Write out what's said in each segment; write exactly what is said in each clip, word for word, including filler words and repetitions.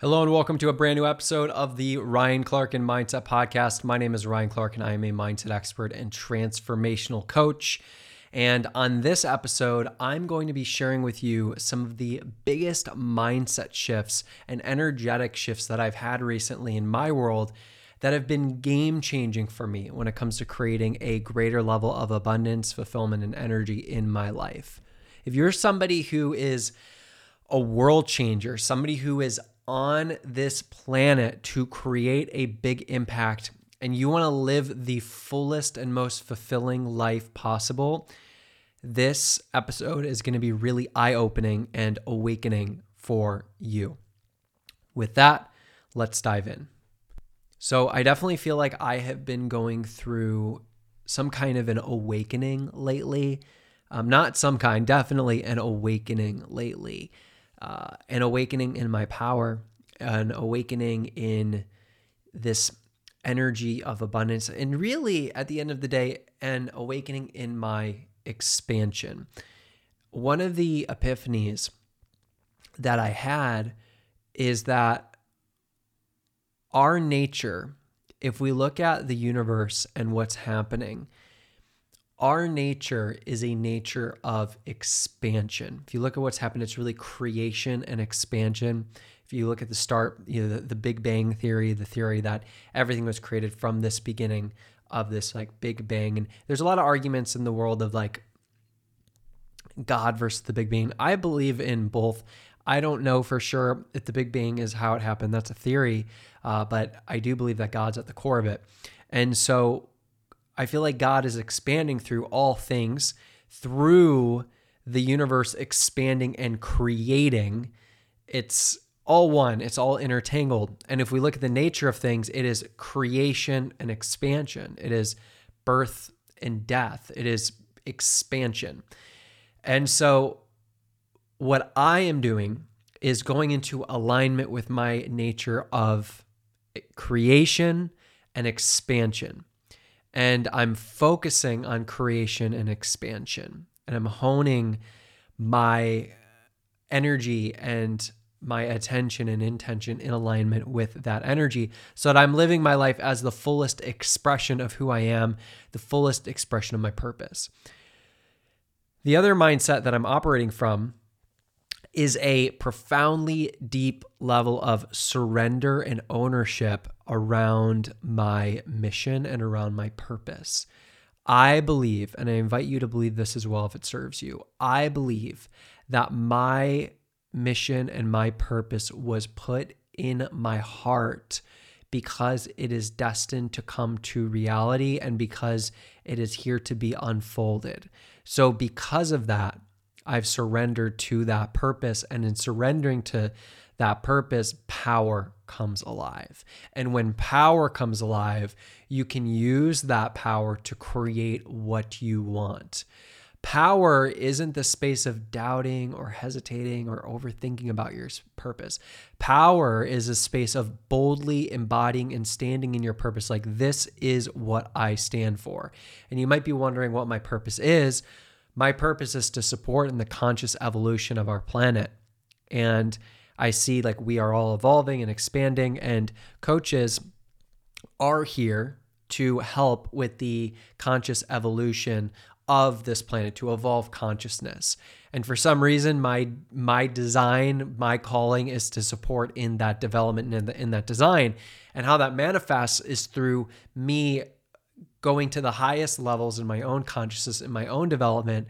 Hello and welcome to a brand new episode of the Ryan Clarkin Mindset Podcast. My name is Ryan Clark and I am a mindset expert and transformational coach. And on this episode, I'm going to be sharing with you some of the biggest mindset shifts and energetic shifts that I've had recently in my world that have been game-changing for me when it comes to creating a greater level of abundance, fulfillment, and energy in my life. If you're somebody who is a world changer, somebody who is on this planet to create a big impact, and you want to live the fullest and most fulfilling life possible, this episode is going to be really eye-opening and awakening for you. With that, let's dive in. So I definitely feel like I have been going through some kind of an awakening lately. Um, not some kind, definitely an awakening lately. Uh, an awakening in my power, an awakening in this energy of abundance, and really, at the end of the day, an awakening in my expansion. One of the epiphanies that I had is that our nature, if we look at the universe and what's happening, our nature is a nature of expansion. If you look at what's happened, it's really creation and expansion. If you look at the start, you know, the, the Big Bang theory, the theory that everything was created from this beginning of this like Big Bang. And there's a lot of arguments in the world of like God versus the Big Bang. I believe in both. I don't know for sure if the Big Bang is how it happened. That's a theory, uh, but I do believe that God's at the core of it. And so I feel like God is expanding through all things, through the universe expanding and creating. It's all one. It's all intertangled. And if we look at the nature of things, it is creation and expansion. It is birth and death. It is expansion. And so what I am doing is going into alignment with my nature of creation and expansion. And I'm focusing on creation and expansion, and I'm honing my energy and my attention and intention in alignment with that energy so that I'm living my life as the fullest expression of who I am, the fullest expression of my purpose. The other mindset that I'm operating from is a profoundly deep level of surrender and ownership around my mission and around my purpose. I believe, and I invite you to believe this as well if it serves you, I believe that my mission and my purpose was put in my heart because it is destined to come to reality and because it is here to be unfolded. So because of that, I've surrendered to that purpose, and in surrendering to that purpose, power comes alive. And when power comes alive, you can use that power to create what you want. Power isn't the space of doubting or hesitating or overthinking about your purpose. Power is a space of boldly embodying and standing in your purpose, like this is what I stand for. And you might be wondering what my purpose is. My purpose is to support in the conscious evolution of our planet. And I see like we are all evolving and expanding, and coaches are here to help with the conscious evolution of this planet, to evolve consciousness. And for some reason, my my design, my calling is to support in that development and in, the, in that design. And how that manifests is through me going to the highest levels in my own consciousness, in my own development,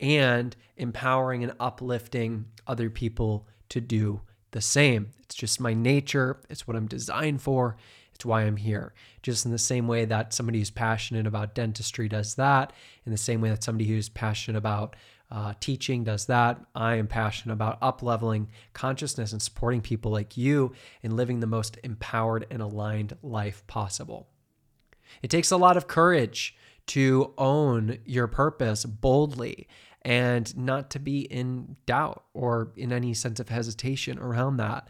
and empowering and uplifting other people to do the same. It's just my nature. It's what I'm designed for. It's why I'm here. Just in the same way that somebody who's passionate about dentistry does that, in the same way that somebody who's passionate about uh, teaching does that, I am passionate about up-leveling consciousness and supporting people like you in living the most empowered and aligned life possible. It takes a lot of courage to own your purpose boldly and not to be in doubt or in any sense of hesitation around that.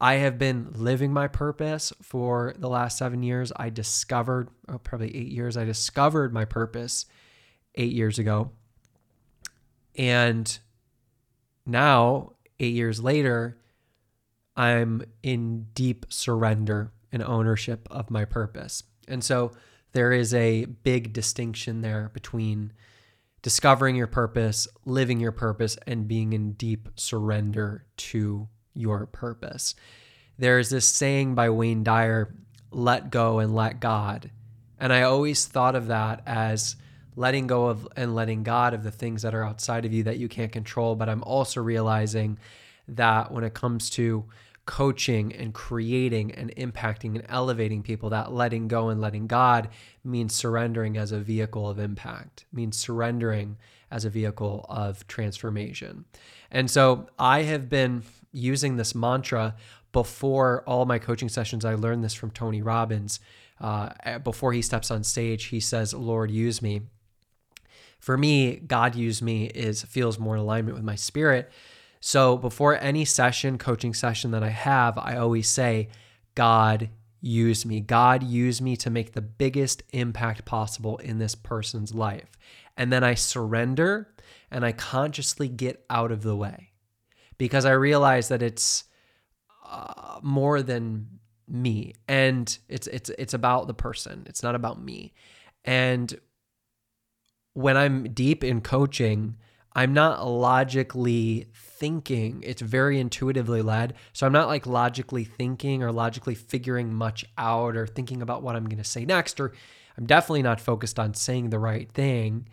I have been living my purpose for the last seven years. I discovered, oh, probably eight years, I discovered my purpose eight years ago. And now, eight years later, I'm in deep surrender and ownership of my purpose. And so there is a big distinction there between discovering your purpose, living your purpose, and being in deep surrender to your purpose. There's this saying by Wayne Dyer, let go and let God. And I always thought of that as letting go of and letting God of the things that are outside of you that you can't control. But I'm also realizing that when it comes to coaching and creating and impacting and elevating people, that letting go and letting God means surrendering as a vehicle of impact, means surrendering as a vehicle of transformation. And so I have been using this mantra before all my coaching sessions. I learned this from Tony Robbins. Uh, before he steps on stage, he says, Lord, use me. For me, God use me is feels more in alignment with my spirit. So before any session, coaching session that I have, I always say, God, use me. God, use me to make the biggest impact possible in this person's life. And then I surrender and I consciously get out of the way because I realize that it's uh, more than me and it's it's it's about the person. It's not about me. And when I'm deep in coaching, I'm not logically thinking. It's very intuitively led. So I'm not like logically thinking or logically figuring much out or thinking about what I'm going to say next, or I'm definitely not focused on saying the right thing.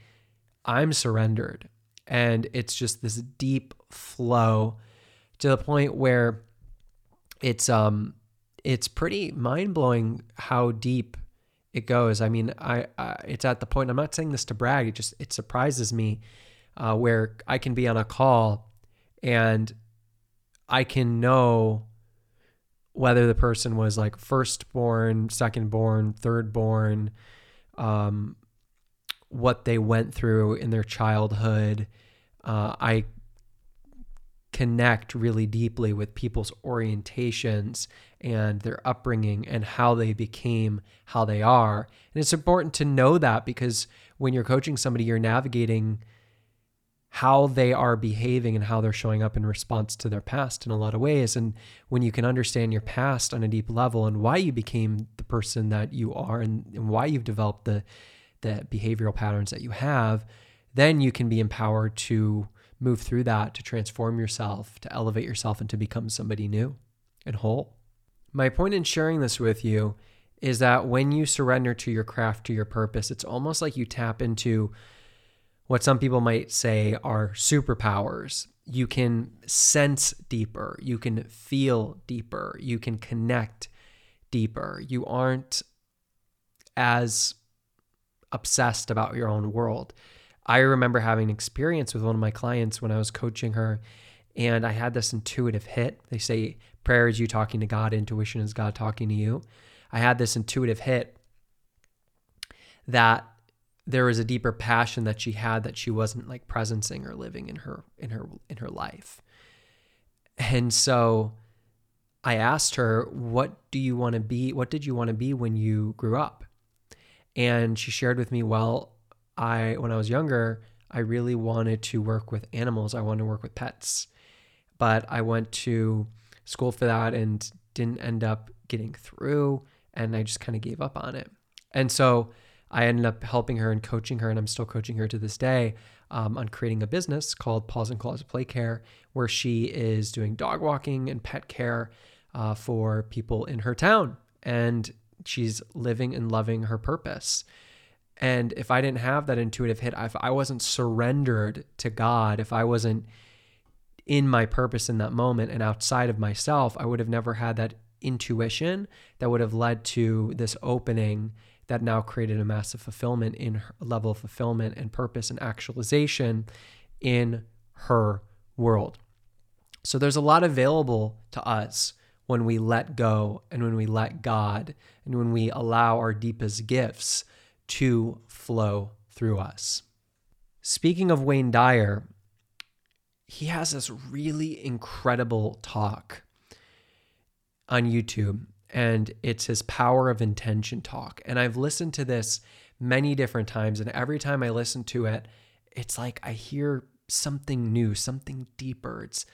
I'm surrendered. And it's just this deep flow to the point where it's um it's pretty mind-blowing how deep it goes. I mean, I, I it's at the point, I'm not saying this to brag, it just it surprises me. Uh, where I can be on a call and I can know whether the person was like firstborn, secondborn, thirdborn, um, what they went through in their childhood. Uh, I connect really deeply with people's orientations and their upbringing and how they became how they are. And it's important to know that because when you're coaching somebody, you're navigating how they are behaving and how they're showing up in response to their past in a lot of ways. And when you can understand your past on a deep level and why you became the person that you are and, and why you've developed the, the behavioral patterns that you have, then you can be empowered to move through that, to transform yourself, to elevate yourself, and to become somebody new and whole. My point in sharing this with you is that when you surrender to your craft, to your purpose, it's almost like you tap into what some people might say are superpowers. You can sense deeper. You can feel deeper. You can connect deeper. You aren't as obsessed about your own world. I remember having an experience with one of my clients when I was coaching her, and I had this intuitive hit. They say prayer is you talking to God, intuition is God talking to you. I had this intuitive hit that there was a deeper passion that she had that she wasn't like presencing or living in her, in her, in her life. And so I asked her, what do you want to be? What did you want to be when you grew up? And she shared with me, well, I, when I was younger, I really wanted to work with animals. I wanted to work with pets, but I went to school for that and didn't end up getting through. And I just kind of gave up on it. And so I ended up helping her and coaching her, and I'm still coaching her to this day, um, on creating a business called Paws and Claws Play Care, where she is doing dog walking and pet care uh, for people in her town. And she's living and loving her purpose. And if I didn't have that intuitive hit, if I wasn't surrendered to God, if I wasn't in my purpose in that moment and outside of myself, I would have never had that intuition that would have led to this opening that now created a massive fulfillment in her level of fulfillment and purpose and actualization in her world. So there's a lot available to us when we let go and when we let God and when we allow our deepest gifts to flow through us. Speaking of Wayne Dyer, he has this really incredible talk on YouTube. And it's his power of intention talk. And I've listened to this many different times. And every time I listen to it, it's like I hear something new, something deeper. It's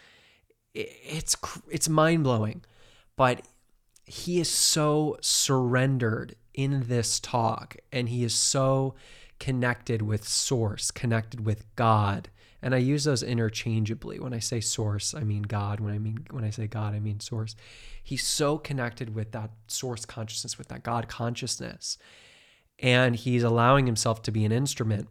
it's it's mind-blowing. But he is so surrendered in this talk, and he is so connected with source, connected with God. And I use those interchangeably. When I say source, I mean God. When I mean when I say God, I mean source. He's so connected with that source consciousness, with that God consciousness. And he's allowing himself to be an instrument.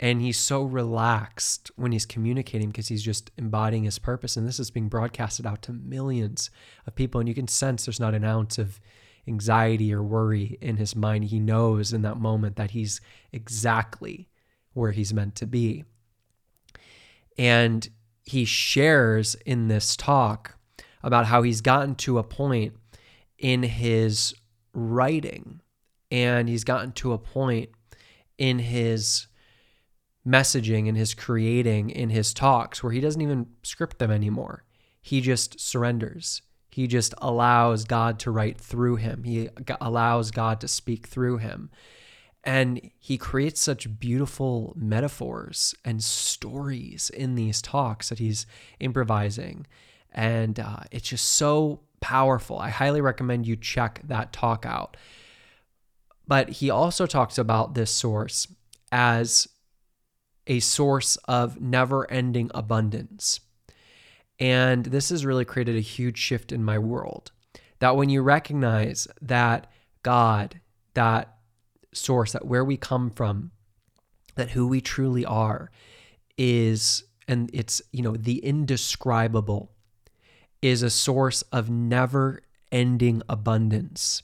And he's so relaxed when he's communicating because he's just embodying his purpose. And this is being broadcasted out to millions of people. And you can sense there's not an ounce of anxiety or worry in his mind. He knows in that moment that he's exactly where he's meant to be. And he shares in this talk about how he's gotten to a point in his writing, and he's gotten to a point in his messaging, in his creating, in his talks where he doesn't even script them anymore. He just surrenders. He just allows God to write through him. He allows God to speak through him. And he creates such beautiful metaphors and stories in these talks that he's improvising. And uh, it's just so powerful. I highly recommend you check that talk out. But he also talks about this source as a source of never-ending abundance. And this has really created a huge shift in my world. That when you recognize that God, that source, that where we come from, that who we truly are is, and it's, you know, the indescribable, is a source of never-ending abundance.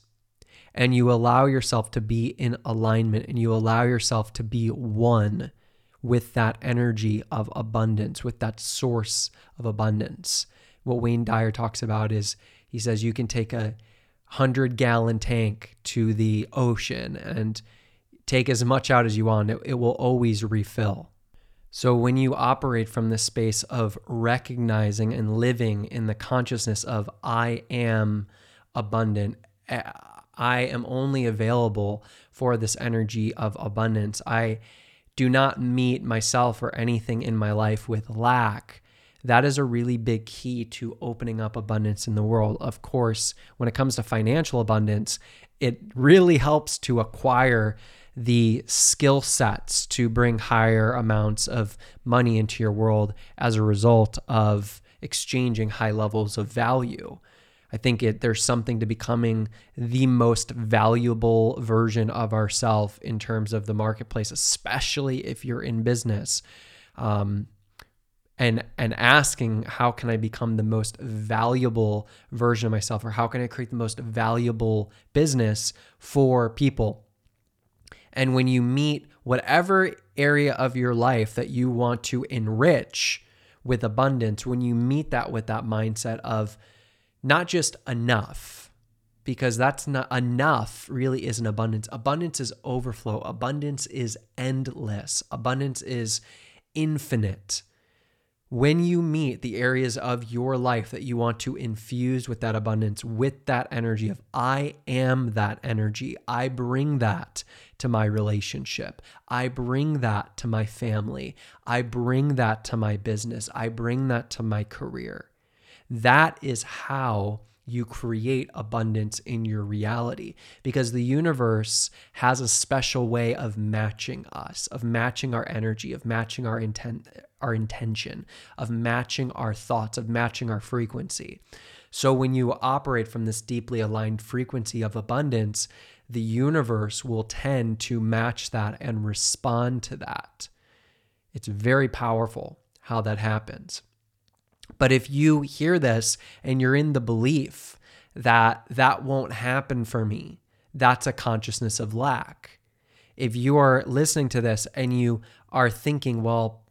And you allow yourself to be in alignment, and you allow yourself to be one with that energy of abundance, with that source of abundance. What Wayne Dyer talks about is, he says you can take a hundred-gallon tank to the ocean and take as much out as you want. It, it will always refill. So when you operate from this space of recognizing and living in the consciousness of I am abundant, I am only available for this energy of abundance, I do not meet myself or anything in my life with lack, that is a really big key to opening up abundance in the world. Of course, when it comes to financial abundance, it really helps to acquire the skill sets to bring higher amounts of money into your world as a result of exchanging high levels of value. I think it, there's something to becoming the most valuable version of ourselves in terms of the marketplace, especially if you're in business. Um, And and asking, how can I become the most valuable version of myself, or how can I create the most valuable business for people? And when you meet whatever area of your life that you want to enrich with abundance, when you meet that with that mindset of not just enough, because that's not enough, really isn't abundance. Abundance is overflow. Abundance is endless. Abundance is infinite. When you meet the areas of your life that you want to infuse with that abundance, with that energy of I am that energy, I bring that to my relationship, I bring that to my family, I bring that to my business, I bring that to my career. That is how you create abundance in your reality, because the universe has a special way of matching us, of matching our energy, of matching our intent, our intention, of matching our thoughts, of matching our frequency. So when you operate from this deeply aligned frequency of abundance, the universe will tend to match that and respond to that. It's very powerful how that happens. But if you hear this and you're in the belief that that won't happen for me, that's a consciousness of lack. If you are listening to this and you are thinking, well,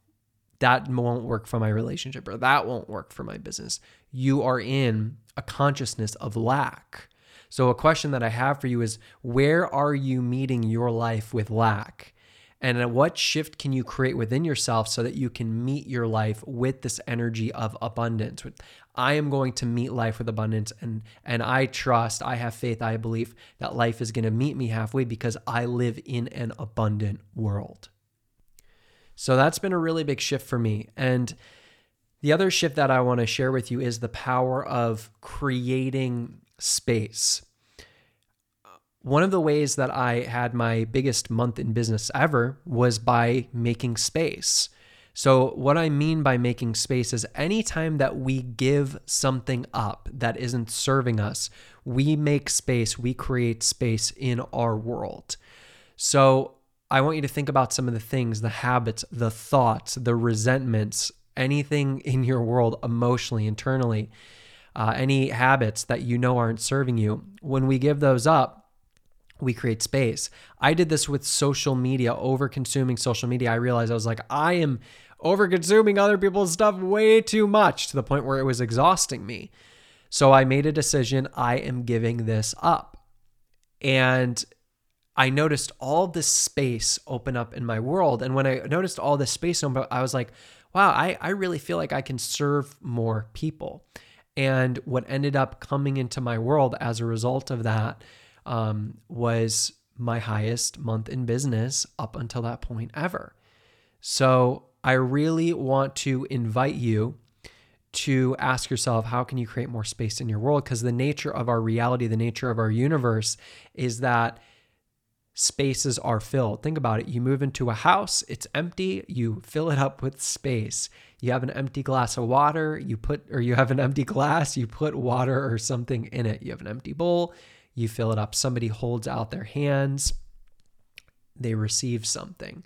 that won't work for my relationship, or that won't work for my business, you are in a consciousness of lack. So a question that I have for you is, where are you meeting your life with lack? And what shift can you create within yourself so that you can meet your life with this energy of abundance? I am going to meet life with abundance, and, and I trust, I have faith, I believe that life is going to meet me halfway because I live in an abundant world. So that's been a really big shift for me. And The other shift that I want to share with you is the power of creating space. One of the ways that I had my biggest month in business ever was by making space. So what I mean by making space is anytime that we give something up that isn't serving us, we make space, we create space in our world. So I want you to think about some of the things, the habits, the thoughts, the resentments, anything in your world emotionally, internally, uh, any habits that you know aren't serving you. When we give those up, we create space. I did this with social media, over-consuming social media. I realized I was like, I am over-consuming other people's stuff way too much to the point where it was exhausting me. So I made a decision, I am giving this up. And I noticed all this space open up in my world. And when I noticed all this space open up, I was like, wow, I, I really feel like I can serve more people. And what ended up coming into my world as a result of that Um, was my highest month in business up until that point ever. So I really want to invite you to ask yourself, how can you create more space in your world? Because the nature of our reality, the nature of our universe is that spaces are filled. Think about it. You move into a house, it's empty, you fill it up with space. You have an empty glass of water, you put, or you have an empty glass, you put water or something in it. You have an empty bowl, you fill it up. Somebody holds out their hands, they receive something.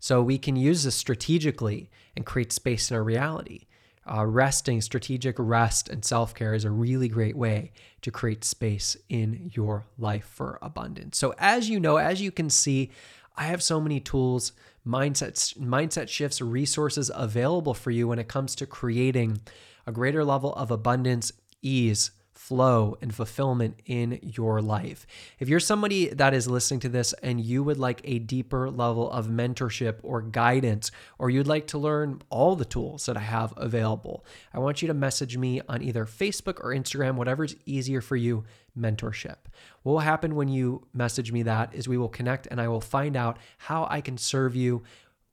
So we can use this strategically and create space in our reality. Uh, resting, strategic rest and self-care is a really great way to create space in your life for abundance. So as you know, as you can see, I have so many tools, mindsets, mindset shifts, resources available for you when it comes to creating a greater level of abundance, ease, flow and fulfillment in your life. If you're somebody that is listening to this and you would like a deeper level of mentorship or guidance, or you'd like to learn all the tools that I have available, I want you to message me on either Facebook or Instagram, whatever's easier for you, mentorship. What will happen when you message me that is we will connect and I will find out how I can serve you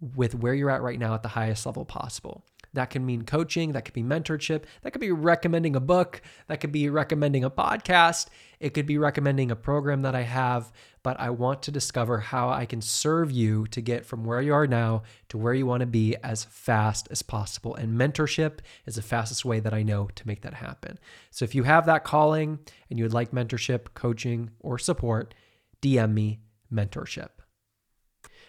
with where you're at right now at the highest level possible. That can mean coaching, that could be mentorship, that could be recommending a book, that could be recommending a podcast, it could be recommending a program that I have, but I want to discover how I can serve you to get from where you are now to where you want to be as fast as possible. And mentorship is the fastest way that I know to make that happen. So if you have that calling and you would like mentorship, coaching, or support, D M me mentorship.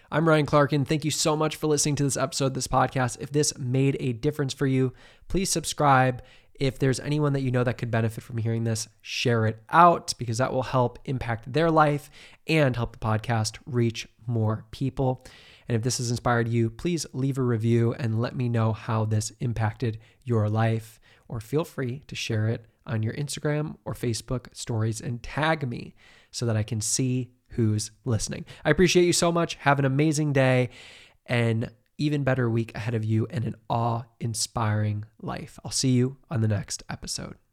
I'm Ryan Clarkin. Thank you so much for listening to this episode, this podcast. If this made a difference for you, please subscribe. If there's anyone that you know that could benefit from hearing this, share it out because that will help impact their life and help the podcast reach more people. And if this has inspired you, please leave a review and let me know how this impacted your life, or feel free to share it on your Instagram or Facebook stories and tag me so that I can see who's listening. I appreciate you so much. Have an amazing day, an even better week ahead of you, and an awe-inspiring life. I'll see you on the next episode.